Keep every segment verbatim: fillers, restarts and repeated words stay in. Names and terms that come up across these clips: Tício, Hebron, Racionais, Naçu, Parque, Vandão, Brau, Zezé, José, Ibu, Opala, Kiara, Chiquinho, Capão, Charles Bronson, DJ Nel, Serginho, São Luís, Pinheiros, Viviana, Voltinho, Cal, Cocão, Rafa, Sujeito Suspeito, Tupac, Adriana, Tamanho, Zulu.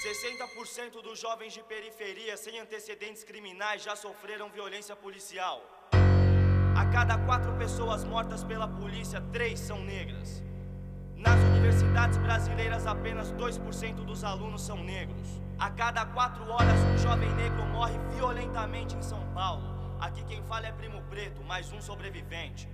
sessenta por cento dos jovens de periferia sem antecedentes criminais já sofreram violência policial. A cada quatro pessoas mortas pela polícia, três são negras. Nas universidades brasileiras, apenas dois por cento dos alunos são negros. A cada quatro horas, um jovem negro morre violentamente em São Paulo. Aqui quem fala é Primo Preto, mais um sobrevivente.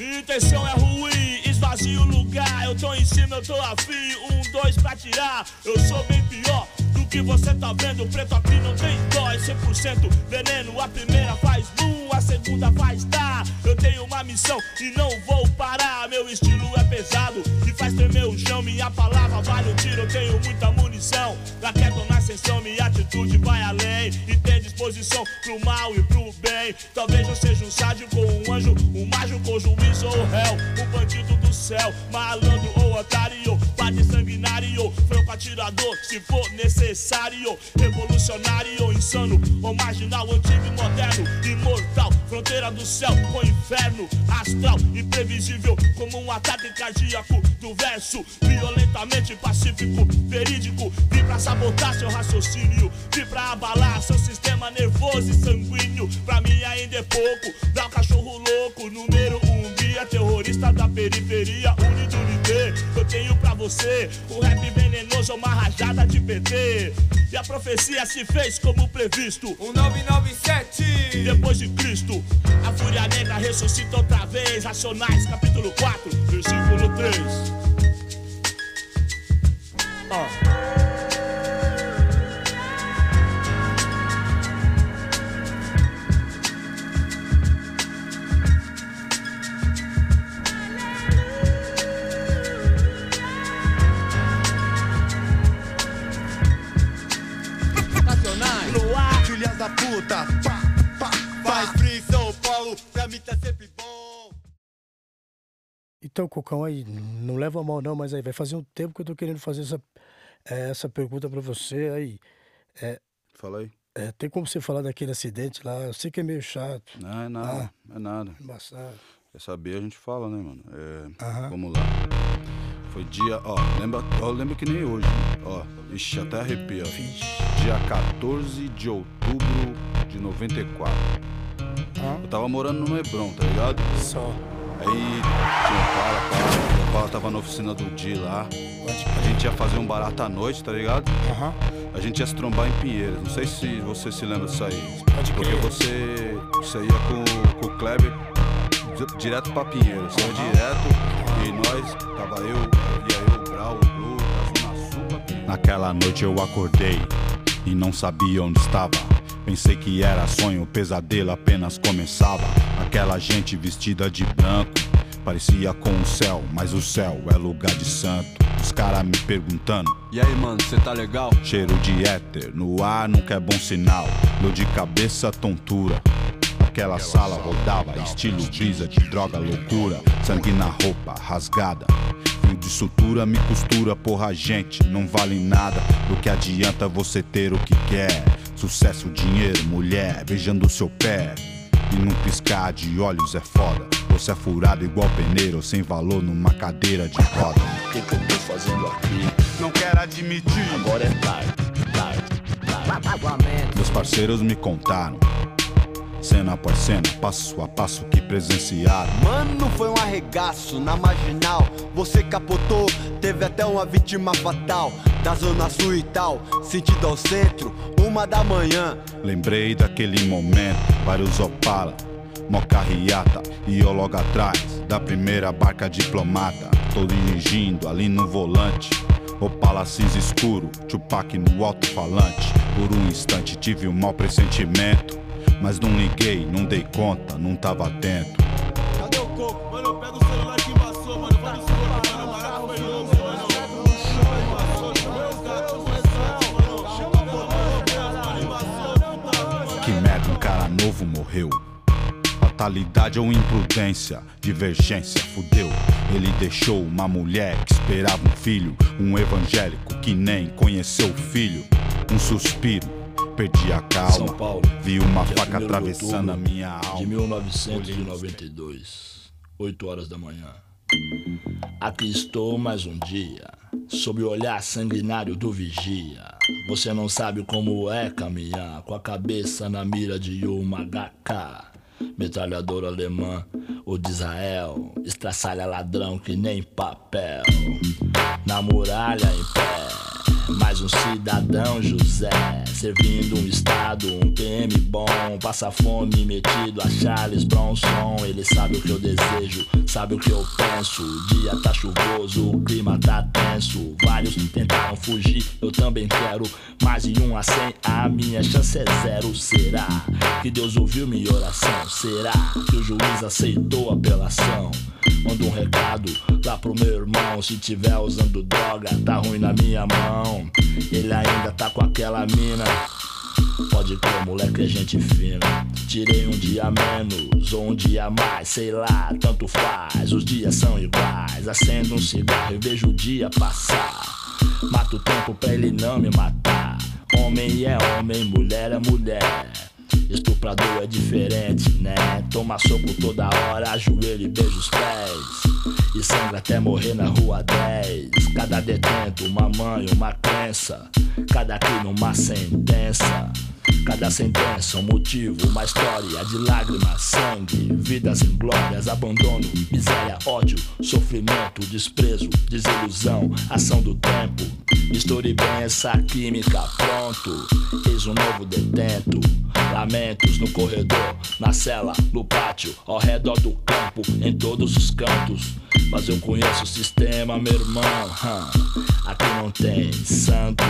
Intenção é ruim, esvazia o lugar. Eu tô em cima, eu tô afim, um, dois pra tirar. Eu sou bem pior do que você tá vendo. Preto aqui não tem dó, é cem por cento veneno. A primeira faz boom, a segunda faz tá. Eu tenho uma missão e não vou parar. Meu estilo é pesado e faz tremer o chão. Minha palavra vale o tiro, eu tenho muita munição. Pra que tô na ascensão, minha atitude vai além. E tem disposição pro mal e pro bem. Talvez eu seja um sádio com um anjo, um mágico ou juiz ou réu, um bandido do céu, malandro ou otário, padre sanguinário, franco atirador se for necessário, revolucionário, insano ou marginal, antigo e moderno, imortal, fronteira do céu com inferno, astral, imprevisível como um ataque cardíaco do verso, violentamente pacífico, verídico, vim pra sabotar seu raciocínio, vim pra abalar seu sistema nervoso e sanguíneo. Pra mim ainda é pouco, dá um cachorro louco, número um guia, terrorista da periferia, unido unidade. Eu tenho pra você o rap venenoso, uma rajada de P T. E a profecia se fez como previsto, o nove nove sete depois de Cristo. A fúria negra ressuscita outra vez, Racionais, capítulo quatro, versículo três. Ó. Oh. Da puta, pá, pá, pá. Faz free São Paulo, pra mim tá sempre bom. Então, Cocão, aí, não leva a mal não, mas aí vai fazer um tempo que eu tô querendo fazer essa, essa pergunta pra você, aí. É, Fala aí. É, tem como você falar daquele acidente lá? Eu sei que é meio chato. Não, é nada, ah, é nada. Embaçado. Quer saber, a gente fala, né, mano? É, vamos lá. Foi dia, ó, lembra, ó, lembra que nem hoje, né? Ó, ixi, até arrepia, ó. Dia quatorze de outubro de noventa e quatro. Ah. Eu tava morando no Hebron, tá ligado? Só. Aí, tinha um cara, o cara tava na oficina do D lá. A gente ia fazer um barato à noite, tá ligado? Aham. A gente ia se trombar em Pinheiros, não sei se você se lembra disso aí. Pode crer. Porque você, você ia com, com o Kleber direto pra Pinheiros, saiu direto. E nós, tava eu, e aí o Brau, o Bruno, tava Naçu. Naquela noite eu acordei e não sabia onde estava. Pensei que era sonho, o pesadelo apenas começava. Aquela gente vestida de branco parecia com o céu, mas o céu é lugar de santo. Os caras me perguntando: e aí, mano, cê tá legal? Cheiro de éter, no ar nunca é bom sinal. Dor de cabeça, tontura. Aquela sala rodava, estilo brisa de droga, loucura. Sangue na roupa, rasgada. Fio de sutura, me costura, porra, gente, não vale nada. Do que adianta você ter o que quer? Sucesso, dinheiro, mulher, beijando seu pé. E num piscar de olhos é foda. Você é furado igual peneiro, sem valor numa cadeira de roda. O que que eu tô fazendo aqui? Não quero admitir. Agora é tarde, tarde, tarde. Meus parceiros me contaram. Cena após cena, passo a passo que presenciaram. Mano, foi um arregaço na marginal. Você capotou, teve até uma vítima fatal. Da zona sul e tal, sentido ao centro, uma da manhã. Lembrei daquele momento, vários Opala, mó carreata. E eu logo atrás, da primeira barca diplomata. Tô dirigindo ali no volante, Opala cinza escuro, Tupac no alto-falante. Por um instante tive um mau pressentimento, mas não liguei, não dei conta, não tava atento. Cadê o coco? Mano, eu pego o celular que embaçou, mano. Vai no celular, mano. Barato foi louco, mano. Embaçou, chamou os gatos, mano. Chama o povo, mano. Embaçou, mano. Que merda, um cara novo morreu. fatalidade ou imprudência, divergência, fudeu. Ele deixou uma mulher que esperava um filho, um evangélico que nem conheceu o filho. Um suspiro, perdi a calma. São Paulo, vi uma faca atravessando a minha alma. De mil novecentos e noventa e dois, oito horas da manhã. Aqui estou mais um dia, sob o olhar sanguinário do vigia. Você não sabe como é caminhar, com a cabeça na mira de uma agá cá. Metralhadora alemã, o de Israel, estraçalha ladrão que nem papel. Na muralha em pé, mais um cidadão José, servindo um estado, um pê eme bom, passa fome metido a Charles Bronson. Ele sabe o que eu desejo, sabe o que eu penso. O dia tá chuvoso, o clima tá tenso. Vários tentaram fugir, eu também quero. Mais de um a cem, a minha chance é zero. Será que Deus ouviu minha oração? Será que o juiz aceitou a apelação? Manda um recado lá pro meu irmão. Se tiver usando droga, tá ruim na minha mão. Ele ainda tá com aquela mina. Pode crer, moleque é gente fina. Tirei um dia a menos ou um dia a mais, sei lá, tanto faz. Os dias são iguais. Acendo um cigarro e vejo o dia passar. Mato o tempo pra ele não me matar. Homem é homem, mulher é mulher. Estuprador é diferente, né? Toma soco toda hora, ajoelha e beija os pés. E sangra até morrer na rua dez. Cada detento uma mãe, uma crença. Cada crime uma sentença. Cada sentença um motivo, uma história de lágrimas, sangue, vidas em glórias, abandono, miséria, ódio, sofrimento, desprezo, desilusão, ação do tempo. Misture bem essa química, pronto, eis um novo detento. Lamentos no corredor, na cela, no pátio, ao redor do campo, em todos os cantos. Mas eu conheço o sistema, meu irmão. hum. Aqui não tem santo.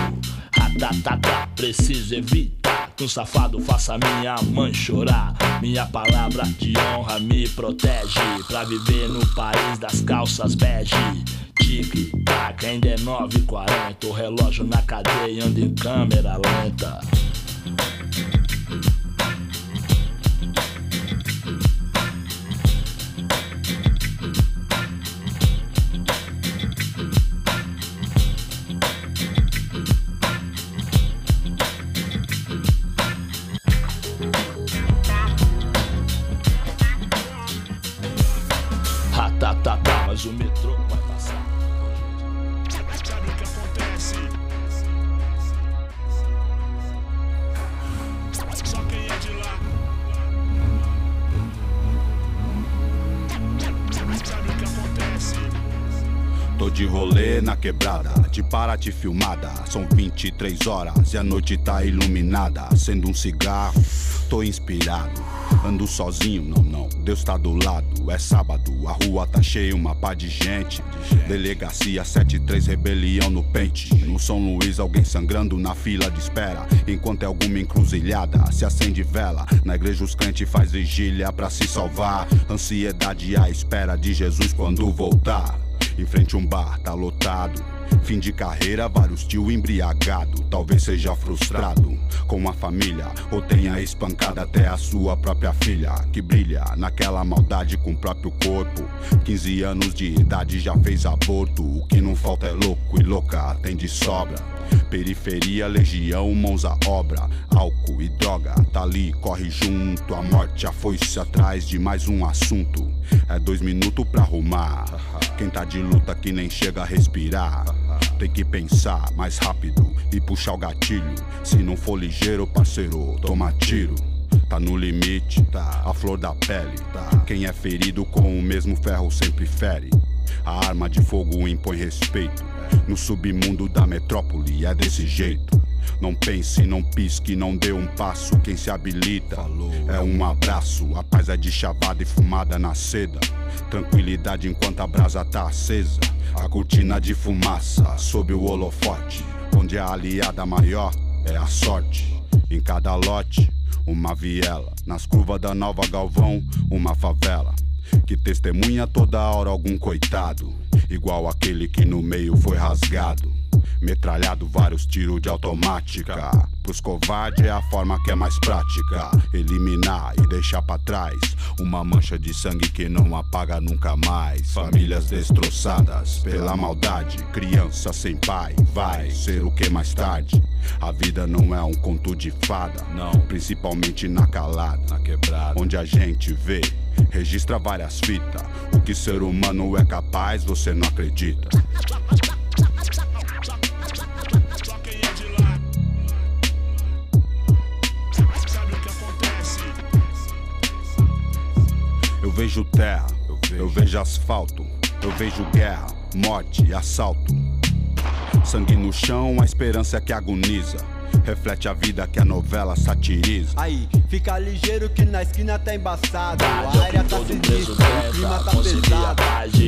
Ratatata, preciso evitar que um safado faça minha mãe chorar. Minha palavra de honra me protege pra viver no país das calças bege. Tic-tac, ainda é nove e quarenta. O relógio na cadeia anda em câmera lenta. O metrô vai passar. Sabe o que acontece? Só quem é de lá. Sabe o que acontece? Tô de rolê na quebrada, de Paraty filmada. São vinte e três horas e a noite tá iluminada. Acendo um cigarro, tô inspirado. Ando sozinho, não, não, Deus tá do lado. É sábado, a rua tá cheia, uma pá de gente. Delegacia setenta e três, rebelião no pente. No São Luís, alguém sangrando na fila de espera. Enquanto é alguma encruzilhada, se acende vela. Na igreja os crentes faz vigília pra se salvar. Ansiedade à espera de Jesus quando voltar. Em frente um bar, tá lotado. Fim de carreira, vários tio embriagado. Talvez seja frustrado com a família, ou tenha espancado até a sua própria filha, que brilha naquela maldade com o próprio corpo. Quinze anos de idade já fez aborto. O que não falta é louco e louca tem de sobra. Periferia, legião, mãos à obra. Álcool e droga, tá ali, corre junto. A morte, a foice atrás de mais um assunto. É dois minutos pra arrumar. Quem tá de luta que nem chega a respirar. Tem que pensar mais rápido e puxar o gatilho. Se não for ligeiro, parceiro, toma tiro. Tá no limite, tá a flor da pele. Quem é ferido com o mesmo ferro sempre fere. A arma de fogo impõe respeito. No submundo da metrópole é desse jeito. Não pense, não pisque, não dê um passo. Quem se habilita é um abraço. A paz é de chavada e fumada na seda. Tranquilidade enquanto a brasa tá acesa. A cortina de fumaça sob o holofote. Onde a aliada maior é a sorte. Em cada lote, uma viela. Nas curvas da Nova Galvão, uma favela que testemunha toda hora algum coitado, igual aquele que no meio foi rasgado, metralhado vários tiros de automática. Pros covardes é a forma que é mais prática, eliminar e deixar pra trás uma mancha de sangue que não apaga nunca mais. Famílias destroçadas pela maldade, criança sem pai vai ser o que mais tarde. A vida não é um conto de fada, não, principalmente na calada, na quebrada, onde a gente vê, registra várias fitas. O que ser humano é capaz, você não acredita. Eu vejo terra, eu vejo, eu vejo asfalto, eu vejo guerra, morte e assalto. Sangue no chão, a esperança que agoniza, reflete a vida que a novela satiriza. Aí, fica ligeiro que na esquina tá embaçado, a área tá sinistra, o clima tá pesado.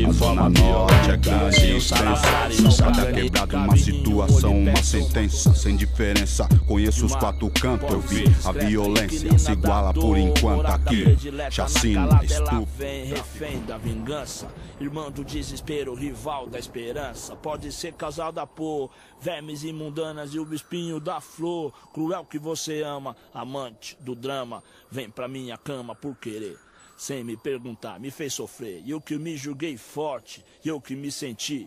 A zona norte é grande, extensa, cada quebrado uma situação, uma sentença, sem diferença. Conheço os quatro cantos, eu vi a violência se iguala por enquanto aqui. Chacina, estupro, refém da vingança, irmã do desespero, rival da esperança. Pode ser causada por vermes imundanas e o espinho da flor, cruel que você ama, amante do drama, vem pra minha cama por querer, sem me perguntar, me fez sofrer, e eu que me julguei forte, e eu que me senti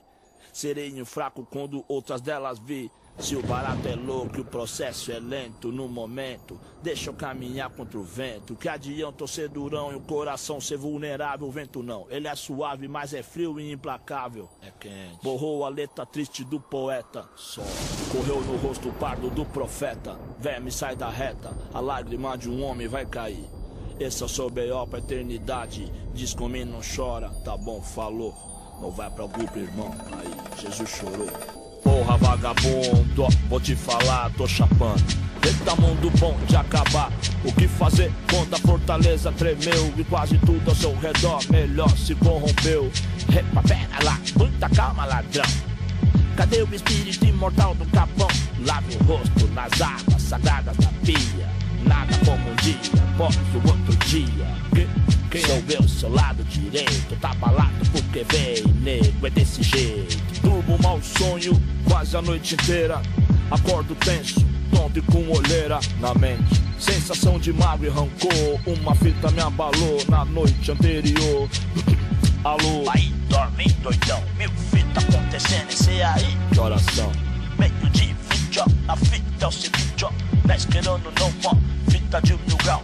sereno e fraco quando outras delas vi. Se o barato é louco, o processo é lento no momento, deixa eu caminhar contra o vento. Que adianta eu ser durão e o coração ser vulnerável? O vento não, ele é suave, mas é frio e implacável. É quente. Borrou a letra triste do poeta, sol correu no rosto pardo do profeta. Verme sai da reta, a lágrima de um homem vai cair. Esse é o seu B O pra eternidade, diz como ele não chora. Tá bom, falou, não vai pra grupo, irmão. Aí, Jesus chorou. Porra, vagabundo, vou te falar, tô chapando. Eita, mundo bom de acabar. O que fazer quando a fortaleza tremeu e quase tudo ao seu redor melhor se corrompeu? Epa, pera lá, muita calma, ladrão. Cadê o espírito imortal do Capão? Lave o rosto nas águas sagradas da pia. Nada como um dia, após o outro dia. Que? Que? Sou eu, seu lado direito, tá balado porque vem, nego, é desse jeito. Durmo mau sonho, quase a noite inteira. Acordo tenso, tonto e com olheira na mente. Sensação de mágoa e rancor, uma fita me abalou na noite anterior. Alô, aí dorme doidão, mil fita acontecendo e cê aí. Que oração? Meio de vinte, ó, a fita é o seguinte, ó. Dez querendo não, ó. Fita de mil grau,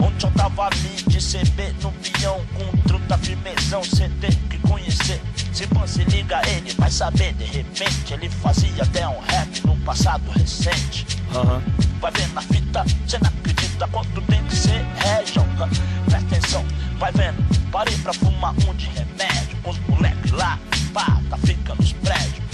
onde eu tava ali de C B no peão, com truta firmezão, cê tem que conhecer. Se você liga ele, vai saber, de repente, ele fazia até um rap no passado recente. Uhum. Vai ver na fita, cê não acredita quanto tem que ser région. Uhum. Presta atenção, vai vendo, parei pra fumar um de remédio, com os moleques lá, pata, fica nos prédios.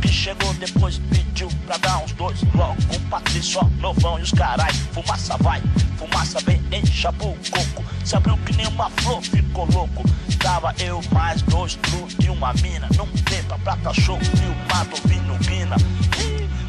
Que chegou depois, pediu pra dar uns dois. Logo um Patrício, novão e os carai. Fumaça vai, fumaça bem, enxabou o coco. Se abriu que nem uma flor, ficou louco. Tava eu mais dois tru e uma mina. Num tempo pra cachorro, filmado, ouvindo guina.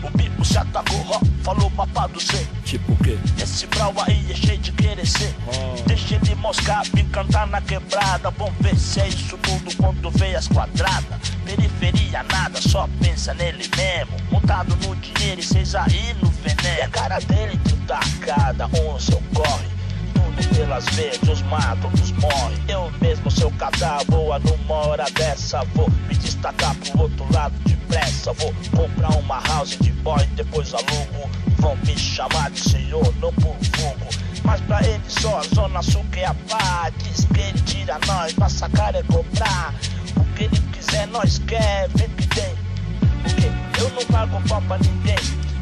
O bico se atacou, ó, falou papado cê. Tipo o quê? Esse brau aí é cheio de querer ser. Oh. Deixa ele moscar, vim cantar na quebrada. Vamos ver se é isso tudo quando vê as quadradas. Periferia nada, só pensa nele mesmo. Montado no dinheiro e cês aí no veneno. E a cara dele tudo arcada, onça eu corre. Tudo pelas verdes, os matam, os morre. Eu mesmo, seu cadáver, boa numa hora dessa. Vou me destacar pro outro lado de pressa. Vou comprar uma house de boy, depois alugo. Vão me chamar de senhor, não por fogo. Mas pra ele só a zona sul que é a pá. Diz que ele tira nós, nossa cara é cobrar. O que ele quiser, nós quer, vê que tem. Porque eu não pago pau pra ninguém.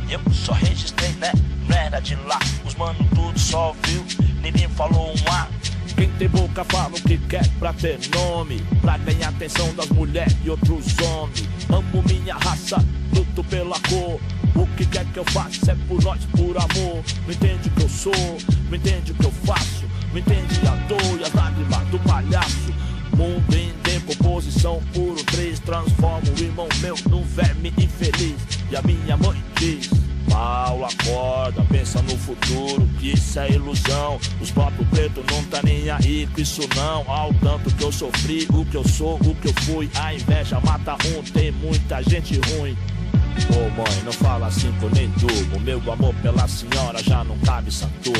Eu só registrei, né? Não era de lá. Os mano tudo só viu, ninguém falou um A. Quem tem boca fala o que quer pra ter nome, pra ganhar atenção das mulheres e outros homens. Amo minha raça, luto pela cor. O que quer que eu faça é por nós, por amor. Não entende o que eu sou, não entende o que eu faço. Não entende a dor e as lágrimas do palhaço. Mundo em decomposição, puro três. Transformo o irmão meu num verme infeliz. E a minha mãe diz: Paulo, acorda, pensa no futuro, que isso é ilusão. Os próprios pretos não tá nem aí com isso não. Ao tanto que eu sofri, o que eu sou, o que eu fui. A inveja mata um, tem muita gente ruim. Ô mãe, não fala assim por nem tubo. Meu amor pela senhora já não cabe santubo.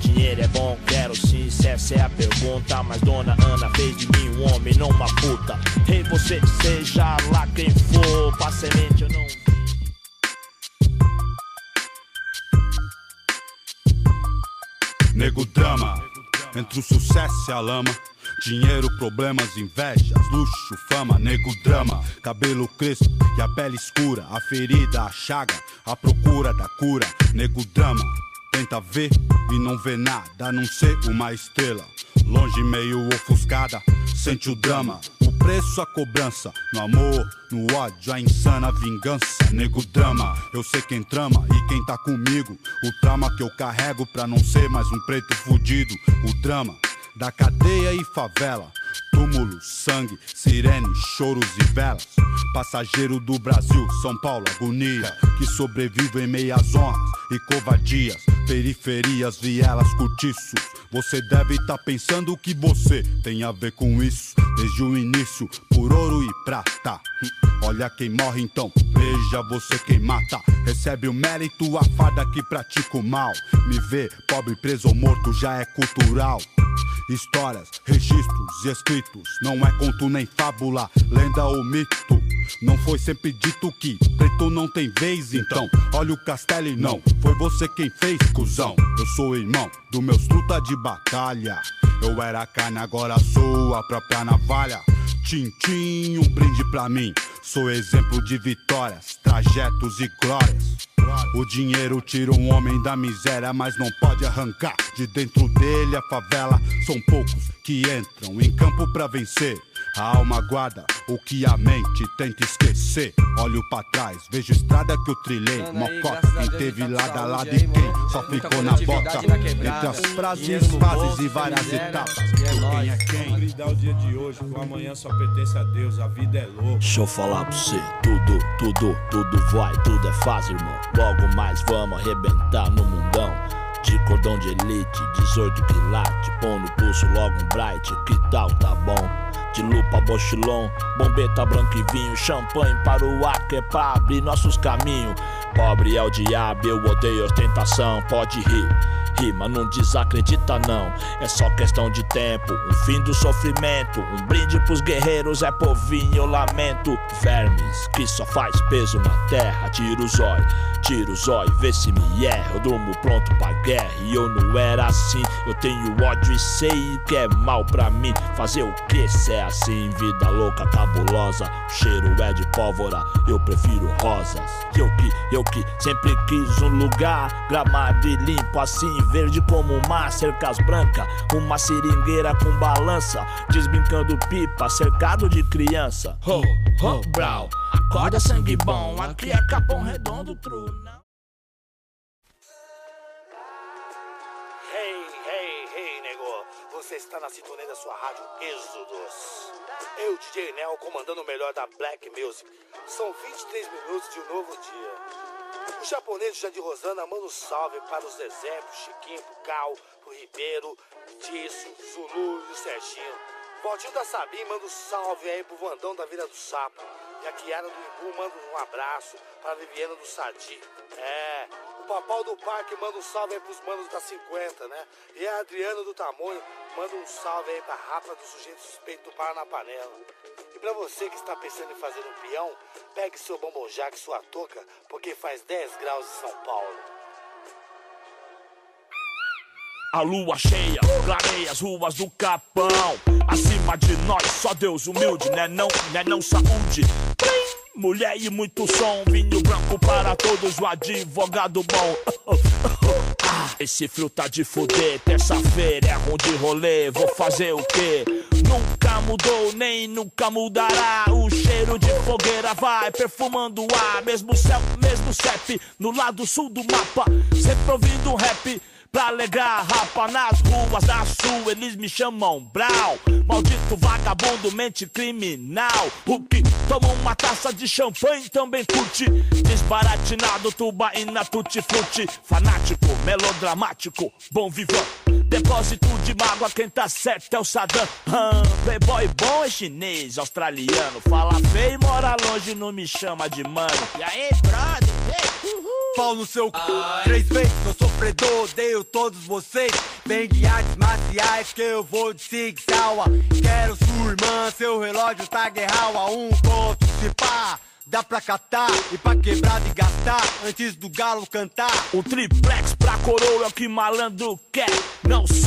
Dinheiro é bom, quero sim, se essa é a pergunta. Mas dona Ana fez de mim um homem, não uma puta. Ei, você seja lá quem for, pra semente eu não... Nego drama, entre o sucesso e a lama. Dinheiro, problemas, invejas, luxo, fama. Nego drama, cabelo crespo e a pele escura. A ferida, a chaga, a procura da cura. Nego drama, tenta ver e não vê nada, a não ser uma estrela longe, meio ofuscada. Sente o drama, o preço, a cobrança. No amor, no ódio, a insana vingança. Nego drama, eu sei quem trama e quem tá comigo. O trauma que eu carrego pra não ser mais um preto fudido. O drama da cadeia e favela. Túmulo, sangue, sirene, choros e velas. Passageiro do Brasil, São Paulo, agonia. Que sobrevive em meias honras e covardias. Periferias, vielas, cortiços. Você deve estar tá pensando que você tem a ver com isso. Desde o início, por ouro e prata. Olha quem morre então, veja você quem mata. Recebe o mérito, a farda que pratica o mal. Me ver pobre, preso ou morto, já é cultural. Histórias, registros e escritos. Não é conto nem fábula, lenda ou mito. Não foi sempre dito que preto não tem vez, então olha o castelo e não foi você quem fez, cuzão. Eu sou irmão do meus truta de batalha. Eu era carne, agora sou a própria navalha. Tintim, um brinde pra mim. Sou exemplo de vitórias, trajetos e glórias. O dinheiro tira um homem da miséria, mas não pode arrancar de dentro dele a favela. São poucos que entram em campo pra vencer. A alma guarda o que a mente tenta esquecer. Olho pra trás, vejo estrada que eu trilhei. Mocota, quem teve lado a lado e quem só ficou na bota. Entre as frases, fases e várias etapas. Quem é quem? Gridar o dia de hoje, o amanhã só pertence a Deus, a vida é louca. Deixa eu falar pra você, tudo, tudo, tudo vai, tudo é fácil, irmão. Logo mais vamos arrebentar no mundão. De cordão de elite, dezoito quilate. Põe no pulso logo um bright, que tal tá bom? De lupa, bochilon, bombeta, branco e vinho. Champanhe para o ar que é pra abrir nossos caminhos. Pobre é o diabo, eu odeio ostentação. Pode rir, rir, mas não desacredita não. É só questão de tempo, um fim do sofrimento. Um brinde pros guerreiros, é povinho, eu lamento. Vermes que só faz peso na terra. Tira o zóio, tira o zóio, vê se me erra. Eu durmo pronto pra guerra e eu não era assim. Eu tenho ódio e sei que é mal pra mim. Fazer o que se é assim? Vida louca, cabulosa. O cheiro é de pólvora, eu prefiro rosas. Eu que, eu que sempre quis um lugar gramado e limpo assim, verde como o mar, cercas brancas, uma seringueira com balança, desbrincando pipa, cercado de criança. Ho, ho, Brau, acorda sangue bom, aqui é Capão Redondo, truna. Hey, hey, hey, nego, você está na sintonia da sua rádio Êxodos. Eu, D J Nel, comandando o melhor da Black Music. São vinte e três minutos de um novo dia. O japonês já de Rosana manda um salve para o Zezé, pro Chiquinho, pro Cal, pro Ribeiro, Tício, Zulu e o Serginho. Voltinho da Sabine manda um salve aí pro Vandão da Vila do Sapo. E a Kiara do Ibu manda um abraço para a Viviana do Sadi. É, o Papau do Parque manda um salve aí pros manos da cinquenta, né? E a Adriana do Tamanho manda um salve aí pra Rafa do Sujeito Suspeito do Paranapanela. E pra você que está pensando em fazer um peão, pegue seu bombonjaque e sua touca, porque faz dez graus em São Paulo. A lua cheia clareia as ruas do Capão. Acima de nós, só Deus humilde, né não, né não, saúde. Mulher e muito som, vinho branco para todos, o advogado bom. Ah, esse frio tá de fuder, terça-feira é ruim de rolê, vou fazer o quê? Nunca mudou, nem nunca mudará. O cheiro de fogueira vai perfumando o ar. Mesmo céu, mesmo C E P, no lado sul do mapa. Sempre ouvindo um rap pra alegrar a rapa. Nas ruas da sul eles me chamam Brau. Maldito vagabundo, mente criminal. O que toma uma taça de champanhe também curte. Desbaratinado, tubaína, tutti-frutti. Fanático, melodramático, bom vivão. Depósito de mágoa, quem tá certo é o Saddam. Hum, playboy bom é chinês, australiano. Fala feio e mora longe, não me chama de mano. E aí, brother? Ei, uhul. Pau no seu c... Três vezes eu sou sofredor, odeio todos vocês. Vem de artes marciais que eu vou de Sig Sauer. Quero sua irmã, seu relógio tá guerral. Um ponto de pá. Dá pra catar e pra quebrar e gastar antes do galo cantar. O triplex pra coroa é o que malandro quer. Não sou